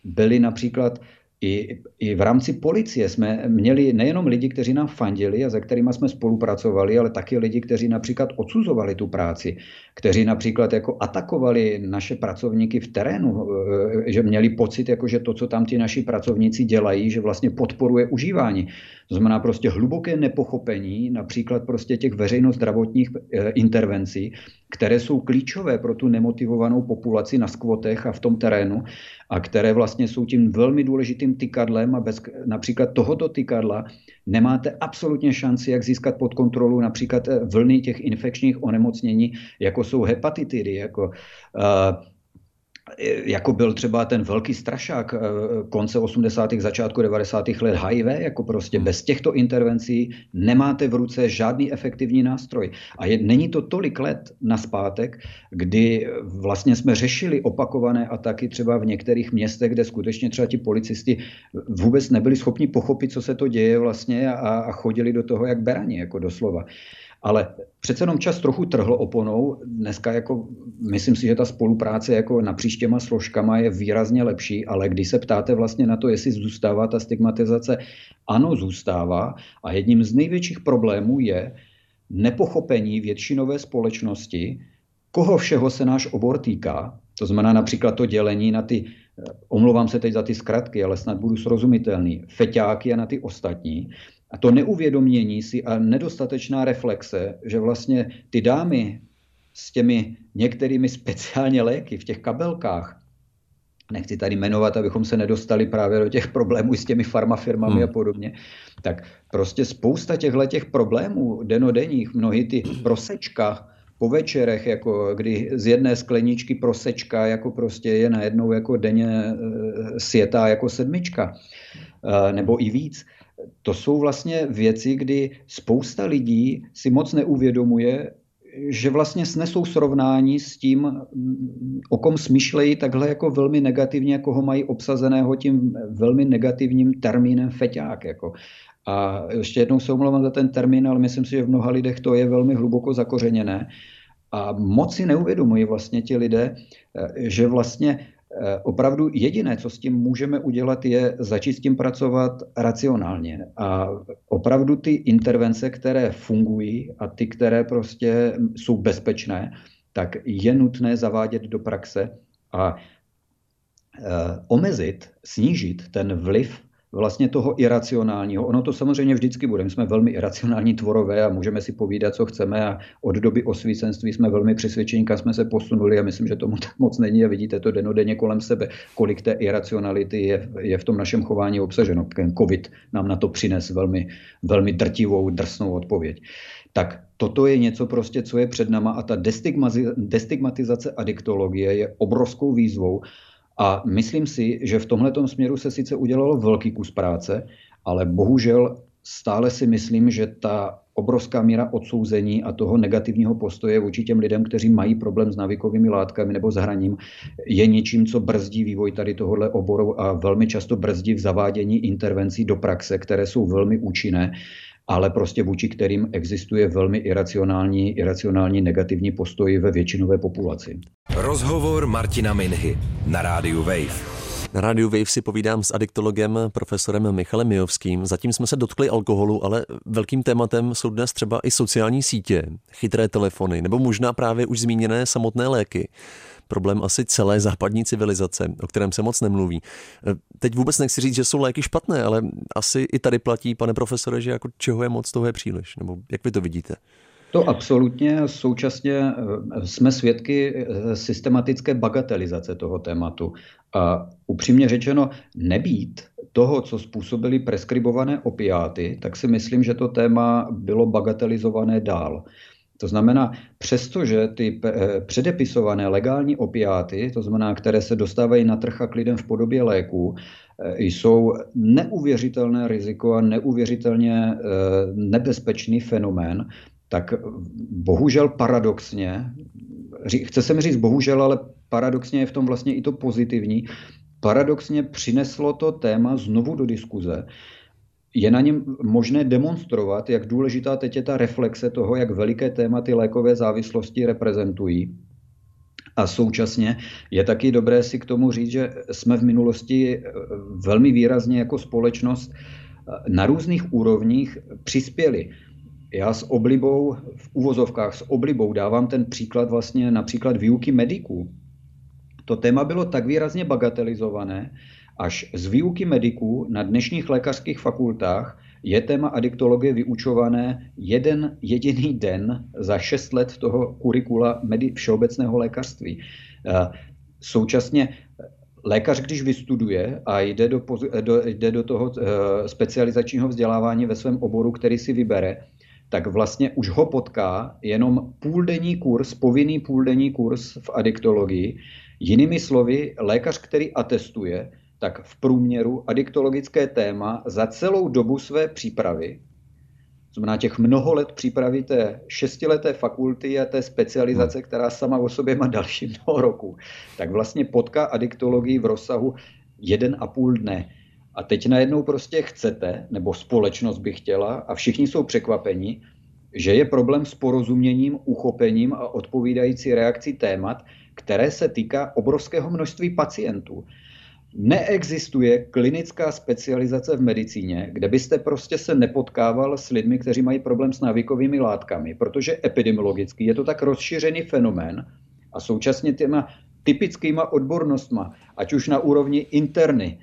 byli například I, I v rámci policie jsme měli nejenom lidi, kteří nám fandili a se kterými jsme spolupracovali, ale taky lidi, kteří například odsuzovali tu práci, kteří například jako atakovali naše pracovníky v terénu, že měli pocit, jako že to, co tam ti naši pracovníci dělají, že vlastně podporuje užívání. To znamená prostě hluboké nepochopení například prostě těch veřejnozdravotních intervencí, které jsou klíčové pro tu nemotivovanou populaci na skvotech a v tom terénu a které vlastně jsou tím velmi důležitým tykadlem a bez například tohoto tykadla nemáte absolutně šanci, jak získat pod kontrolu například vlny těch infekčních onemocnění, jako jsou hepatitidy, jako uh, jako byl třeba ten velký strašák konce osmdesátých začátku devadesátých let H I V, jako prostě bez těchto intervencí nemáte v ruce žádný efektivní nástroj. A je, není to tolik let nazpátek, kdy vlastně jsme řešili opakované ataky třeba v některých městech, kde skutečně třeba ti policisti vůbec nebyli schopni pochopit, co se to děje vlastně a, a chodili do toho jak berani, jako doslova. Ale přece jenom čas trochu trhl oponou. Dneska jako, myslím si, že ta spolupráce jako napříč těma složkama je výrazně lepší, ale když se ptáte vlastně na to, jestli zůstává ta stigmatizace, ano, zůstává. A jedním z největších problémů je nepochopení většinové společnosti, koho všeho se náš obor týká. To znamená například to dělení na ty, omlouvám se teď za ty zkratky, ale snad budu srozumitelný, feťáky a na ty ostatní. A to neuvědomění si a nedostatečná reflexe, že vlastně ty dámy s těmi některými speciálně léky v těch kabelkách, nechci tady jmenovat, abychom se nedostali právě do těch problémů s těmi farmafirmami hmm. a podobně, tak prostě spousta těchhletěch problémů denodenních, mnohy ty prosečka po večerech, jako kdy z jedné skleničky prosečka jako prostě je najednou jako denně sjetá jako sedmička, nebo i víc. To jsou vlastně věci, kdy spousta lidí si moc neuvědomuje, že vlastně snesou srovnání s tím, o kom smýšlejí takhle jako velmi negativně, koho mají obsazeného tím velmi negativním termínem feťák. Jako. A ještě jednou se omlouvám za ten termín, ale myslím si, že v mnoha lidech to je velmi hluboko zakořeněné. A moc si neuvědomují vlastně ti lidé, že vlastně opravdu jediné, co s tím můžeme udělat, je začít s tím pracovat racionálně. A opravdu ty intervence, které fungují a ty, které prostě jsou bezpečné, tak je nutné zavádět do praxe a omezit, snížit ten vliv vlastně toho iracionálního. Ono to samozřejmě vždycky bude. My jsme velmi iracionální tvorové a můžeme si povídat, co chceme a od doby osvícenství jsme velmi přesvědčení, kam jsme se posunuli a myslím, že tomu tak moc není a vidíte to denodenně kolem sebe, kolik té iracionality je, je v tom našem chování obsaženo. Ten COVID nám na to přines velmi, velmi drtivou, drsnou odpověď. Tak toto je něco prostě, co je před náma a ta destigmatizace adiktologie je obrovskou výzvou. A myslím si, že v tomhletom směru se sice udělalo velký kus práce, ale bohužel stále si myslím, že ta obrovská míra odsouzení a toho negativního postoje vůči těm lidem, kteří mají problém s návykovými látkami nebo s hraním, je něčím, co brzdí vývoj tady tohohle oboru a velmi často brzdí v zavádění intervencí do praxe, které jsou velmi účinné, ale prostě vůči kterým existuje velmi iracionální, iracionální negativní postoj ve většinové populaci. Rozhovor Martina Minchy na rádiu Wave. Na rádiu Wave si povídám s adiktologem profesorem Michalem Mijovským. Zatím jsme se dotkli alkoholu, ale velkým tématem jsou dnes třeba i sociální sítě, chytré telefony nebo možná právě už zmíněné samotné léky. Problém asi celé západní civilizace, o kterém se moc nemluví. Teď vůbec nechci říct, že jsou léky špatné, ale asi i tady platí, pane profesore, že jako čeho je moc, toho je příliš. Nebo jak vy to vidíte? To absolutně. Současně jsme svědky systematické bagatelizace toho tématu. A upřímně řečeno, nebýt toho, co způsobily preskribované opiáty, tak si myslím, že to téma bylo bagatelizované dál. To znamená, přestože ty předepisované legální opiáty, to znamená, které se dostávají na trh a k lidem v podobě léků, jsou neuvěřitelné riziko a neuvěřitelně nebezpečný fenomén, tak bohužel paradoxně, chce se mi říct bohužel, ale paradoxně je v tom vlastně i to pozitivní, paradoxně přineslo to téma znovu do diskuze. Je na něm možné demonstrovat, jak důležitá teď je ta reflexe toho, jak veliké téma ty lékové závislosti reprezentují. A současně je taky dobré si k tomu říct, že jsme v minulosti velmi výrazně jako společnost na různých úrovních přispěli. Já s oblibou, v uvozovkách s oblibou, dávám ten příklad vlastně například výuky mediků. To téma bylo tak výrazně bagatelizované, až z výuky mediků na dnešních lékařských fakultách je téma adiktologie vyučované jeden jediný den za šest let toho kurikula medi- všeobecného lékařství. Současně lékař, když vystuduje a jde do, poz- do, jde do toho specializačního vzdělávání ve svém oboru, který si vybere, tak vlastně už ho potká jenom půldenní kurz, povinný půldenní kurz v adiktologii. Jinými slovy, lékař, který atestuje, tak v průměru adiktologické téma za celou dobu své přípravy, znamená těch mnoho let přípravy té šestileté fakulty a té specializace, která sama o sobě má další mnoho roku, tak vlastně potká adiktologii v rozsahu jeden a půl dne. A teď najednou prostě chcete, nebo společnost by chtěla, a všichni jsou překvapeni, že je problém s porozuměním, uchopením a odpovídající reakcí témat, které se týká obrovského množství pacientů. Neexistuje klinická specializace v medicíně, kde byste prostě se nepotkával s lidmi, kteří mají problém s návykovými látkami, protože epidemiologicky je to tak rozšířený fenomén a současně těma typickýma odbornostma, ať už na úrovni interny,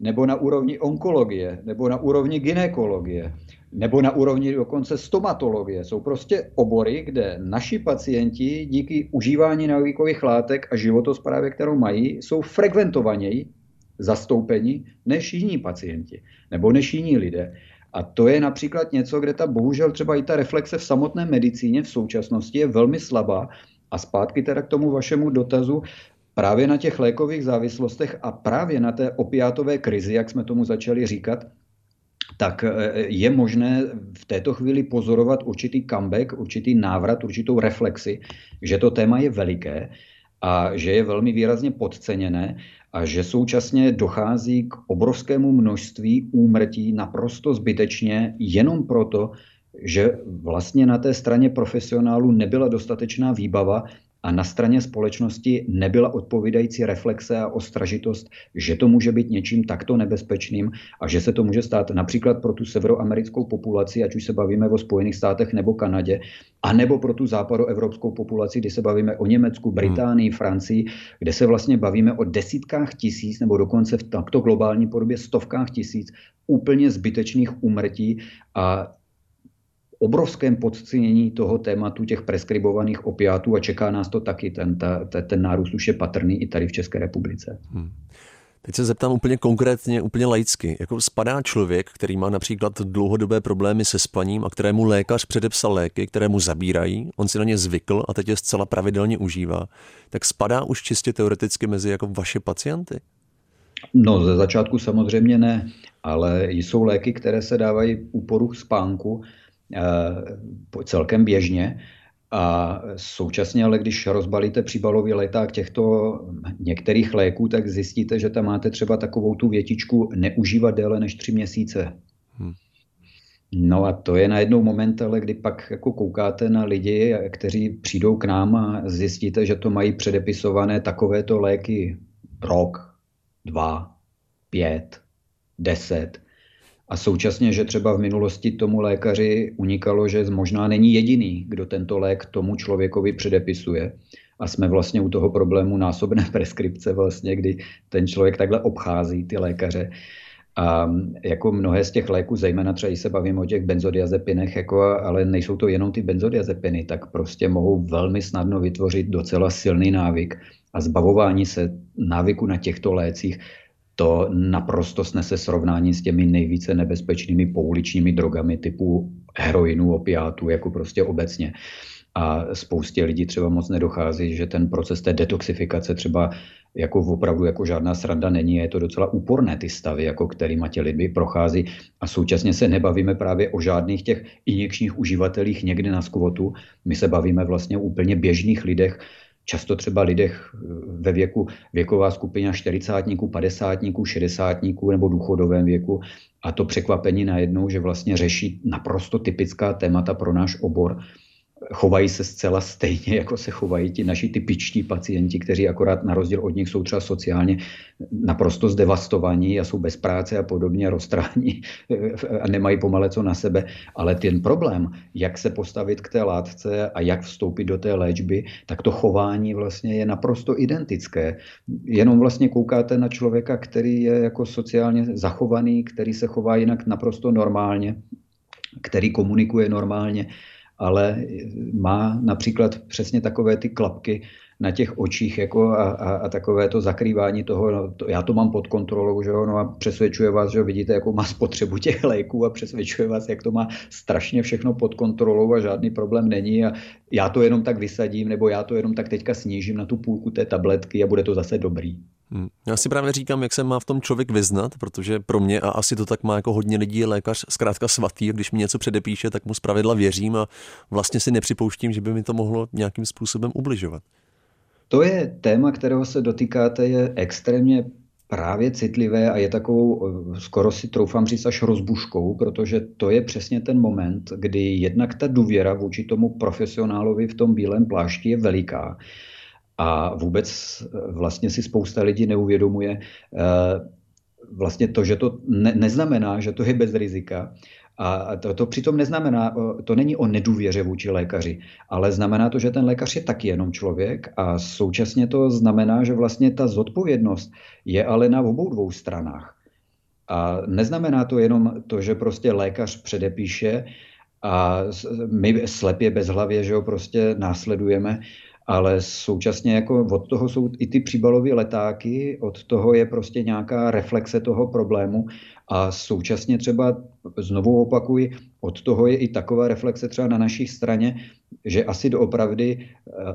nebo na úrovni onkologie, nebo na úrovni gynekologie, nebo na úrovni dokonce stomatologie. Jsou prostě obory, kde naši pacienti díky užívání návykových látek a životosprávě, kterou mají, jsou frekventovaněji zastoupeni než jiní pacienti, nebo než jiní lidé. A to je například něco, kde ta bohužel třeba i ta reflexe v samotné medicíně v současnosti je velmi slabá. A zpátky teda k tomu vašemu dotazu, právě na těch lékových závislostech a právě na té opiátové krizi, jak jsme tomu začali říkat, tak je možné v této chvíli pozorovat určitý comeback, určitý návrat, určitou reflexi, že to téma je veliké a že je velmi výrazně podceněné a že současně dochází k obrovskému množství úmrtí naprosto zbytečně jenom proto, že vlastně na té straně profesionálů nebyla dostatečná výbava a na straně společnosti nebyla odpovídající reflexe a ostražitost, že to může být něčím takto nebezpečným a že se to může stát například pro tu severoamerickou populaci, ať už se bavíme o Spojených státech nebo Kanadě, anebo pro tu západoevropskou populaci, kdy se bavíme o Německu, Británii, Francii, kde se vlastně bavíme o desítkách tisíc nebo dokonce v takto globální podobě stovkách tisíc úplně zbytečných úmrtí a obrovském podcenění toho tématu těch preskribovaných opiátů a čeká nás to taky. Ten, ta, ten nárůst už je patrný i tady v České republice. Hmm. Teď se zeptám úplně konkrétně, úplně laicky. Jako spadá člověk, který má například dlouhodobé problémy se spaním a kterému lékař předepsal léky, které mu zabírají, on si na ně zvykl a teď je zcela pravidelně užívá, tak spadá už čistě teoreticky mezi jako vaše pacienty? No, ze začátku samozřejmě ne, ale jsou léky, které se dávají u poruch spánku, celkem běžně a současně, ale když rozbalíte příbalový leták těchto některých léků, tak zjistíte, že tam máte třeba takovou tu větičku neužívat déle než tři měsíce. Hmm. No a to je najednou moment, ale kdy pak jako koukáte na lidi, kteří přijdou k nám a zjistíte, že to mají předepisované takovéto léky rok, dva, pět, deset. A současně, že třeba v minulosti tomu lékaři unikalo, že možná není jediný, kdo tento lék tomu člověkovi předepisuje. A jsme vlastně u toho problému násobné preskripce, vlastně, kdy ten člověk takhle obchází ty lékaře. A jako mnohé z těch léků, zejména třeba se bavím o těch benzodiazepinech, jako, ale nejsou to jenom ty benzodiazepiny, tak prostě mohou velmi snadno vytvořit docela silný návyk a zbavování se návyku na těchto lécích, to naprosto snese srovnání s těmi nejvíce nebezpečnými pouličními drogami typu heroinu, opiátů, jako prostě obecně. A spoustě lidí třeba moc nedochází, že ten proces té detoxifikace třeba jako opravdu jako žádná sranda není. Je to docela úporné ty stavy, jako kterýma tě lidmi prochází. A současně se nebavíme právě o žádných těch injekčních uživatelích někde na skvotu. My se bavíme vlastně o úplně běžných lidech, často třeba lidech ve věku, věková skupina čtyřicátníků, padesátníků, šedesátníků nebo důchodovém věku. A to překvapení najednou, že vlastně řeší naprosto typická témata pro náš obor. Chovají se zcela stejně, jako se chovají ti naši typičtí pacienti, kteří akorát na rozdíl od nich jsou třeba sociálně naprosto zdevastovaní a jsou bez práce a podobně roztrání a nemají pomale co na sebe. Ale ten problém, jak se postavit k té látce a jak vstoupit do té léčby, tak to chování vlastně je naprosto identické. Jenom vlastně koukáte na člověka, který je jako sociálně zachovaný, který se chová jinak naprosto normálně, který komunikuje normálně, ale má například přesně takové ty klapky na těch očích jako a, a, a takové to zakrývání toho, no, to, já to mám pod kontrolou, že jo, no a přesvědčuje vás, že vidíte, jakou má spotřebu těch léků a přesvědčuje vás, jak to má strašně všechno pod kontrolou a žádný problém není a já to jenom tak vysadím nebo já to jenom tak teďka snížím na tu půlku té tabletky a bude to zase dobrý. Já si právě říkám, jak se má v tom člověk vyznat, protože pro mě, a asi to tak má jako hodně lidí, je lékař zkrátka svatý a když mi něco předepíše, tak mu zpravidla věřím a vlastně si nepřipouštím, že by mi to mohlo nějakým způsobem ubližovat. To je téma, kterého se dotýkáte, je extrémně právě citlivé a je takovou, skoro si troufám říct, až rozbuškou, protože to je přesně ten moment, kdy jednak ta důvěra vůči tomu profesionálovi v tom bílém plášti je veliká. A vůbec vlastně si spousta lidí neuvědomuje vlastně to, že to ne, neznamená, že to je bez rizika. A to, to přitom neznamená, to není o nedůvěře vůči lékaři, ale znamená to, že ten lékař je taky jenom člověk a současně to znamená, že vlastně ta zodpovědnost je ale na obou dvou stranách. A neznamená to jenom to, že prostě lékař předepíše a my slepě bezhlavě, že ho prostě následujeme, ale současně jako od toho jsou i ty příbalové letáky, od toho je prostě nějaká reflexe toho problému a současně třeba, znovu opakuji, od toho je i taková reflexe třeba na naší straně, že asi doopravdy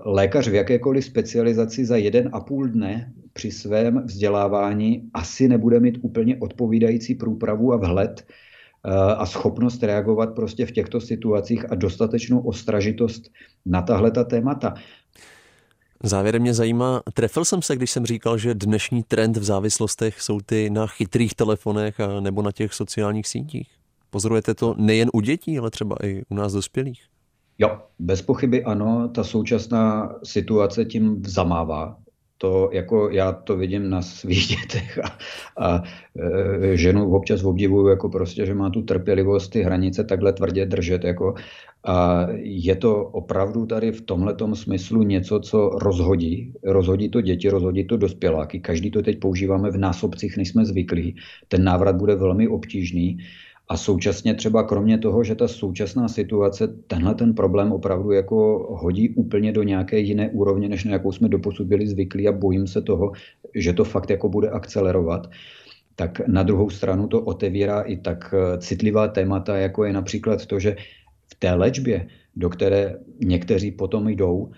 lékař v jakékoliv specializaci za jeden a půl dne při svém vzdělávání asi nebude mít úplně odpovídající průpravu a vhled a schopnost reagovat prostě v těchto situacích a dostatečnou ostražitost na tahleta témata. Závěrem mě zajímá, trefil jsem se, když jsem říkal, že dnešní trend v závislostech jsou ty na chytrých telefonech a nebo na těch sociálních sítích. Pozorujete to nejen u dětí, ale třeba i u nás dospělých? Jo, bez pochyby ano, ta současná situace tím zamává. To jako já to vidím na svých dětech a, a e, ženu občas obdivuju, jako prostě, že má tu trpělivost ty hranice takhle tvrdě držet. Jako, a je to opravdu tady v tomhletom smyslu něco, co rozhodí. Rozhodí to děti, rozhodí to dospěláky. Každý to teď používáme v násobcích, než jsme zvyklí. Ten návrat bude velmi obtížný. A současně třeba kromě toho, že ta současná situace tenhle ten problém opravdu jako hodí úplně do nějaké jiné úrovně, než na jakou jsme doposud byli zvyklí a bojím se toho, že to fakt jako bude akcelerovat, tak na druhou stranu to otevírá i tak citlivá témata, jako je například to, že v té léčbě, do které někteří potom jdou,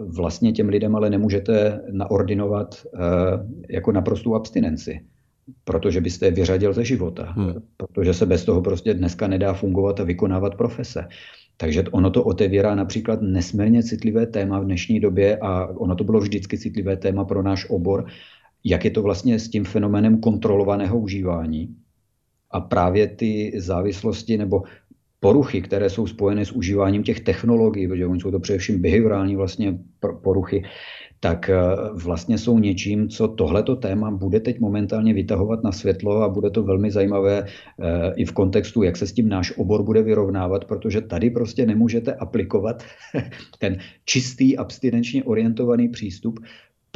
vlastně těm lidem ale nemůžete naordinovat jako naprostou abstinenci. Protože byste je vyřadil ze života, hmm. protože se bez toho prostě dneska nedá fungovat a vykonávat profese. Takže ono to otevírá například nesmírně citlivé téma v dnešní době a ono to bylo vždycky citlivé téma pro náš obor, jak je to vlastně s tím fenoménem kontrolovaného užívání. A právě ty závislosti nebo poruchy, které jsou spojené s užíváním těch technologií, protože oni jsou to především behaviorální vlastně poruchy, tak vlastně jsou něčím, co tohleto téma bude teď momentálně vytahovat na světlo a bude to velmi zajímavé i v kontextu, jak se s tím náš obor bude vyrovnávat, protože tady prostě nemůžete aplikovat ten čistý, abstinenčně orientovaný přístup,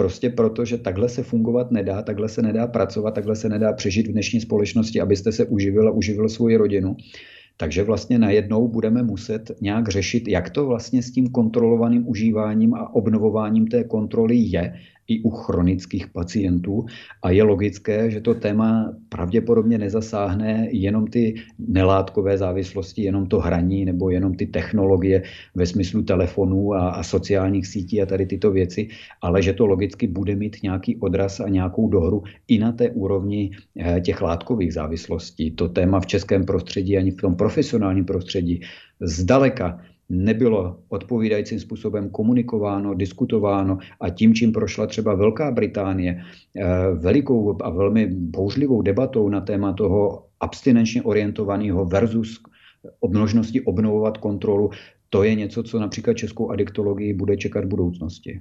Prostě proto, že takhle se fungovat nedá, takhle se nedá pracovat, takhle se nedá přežít v dnešní společnosti, abyste se uživil a uživil svoji rodinu. Takže vlastně najednou budeme muset nějak řešit, jak to vlastně s tím kontrolovaným užíváním a obnovováním té kontroly je i u chronických pacientů. A je logické, že to téma pravděpodobně nezasáhne jenom ty nelátkové závislosti, jenom to hraní nebo jenom ty technologie ve smyslu telefonů a, a sociálních sítí a tady tyto věci, ale že to logicky bude mít nějaký odraz a nějakou dohru i na té úrovni těch látkových závislostí. To téma v českém prostředí ani v tom profesionálním prostředí zdaleka nebylo odpovídajícím způsobem komunikováno, diskutováno a tím, čím prošla třeba Velká Británie velikou a velmi bouřlivou debatou na téma toho abstinenčně orientovaného versus možnosti obnovovat kontrolu, to je něco, co například českou adiktologii bude čekat v budoucnosti.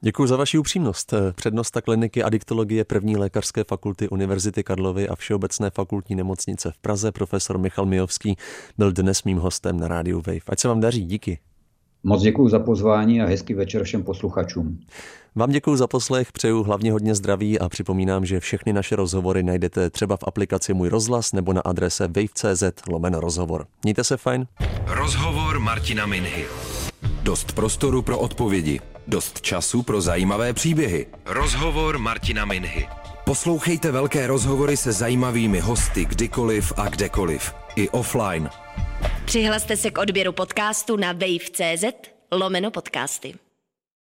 Děkuji za vaši upřímnost. Přednosta kliniky adiktologie první lékařské fakulty Univerzity Karlovy a Všeobecné fakultní nemocnice v Praze, profesor Michal Mijovský, byl dnes mým hostem na rádiu Wave. Ať se vám daří, díky. Moc děkuji za pozvání a hezký večer všem posluchačům. Vám děkuji za poslech, přeju hlavně hodně zdraví a připomínám, že všechny naše rozhovory najdete třeba v aplikaci Můj rozhlas nebo na adrese wave.cz lomeno rozhovor. Mějte se fajn. Rozhovor Martina Minchy. Dost prostoru pro odpovědi. Dost času pro zajímavé příběhy. Rozhovor Martina Minchy. Poslouchejte velké rozhovory se zajímavými hosty kdykoliv a kdekoliv. I offline. Přihlaste se k odběru podcastu na wave.cz lomeno podcasty.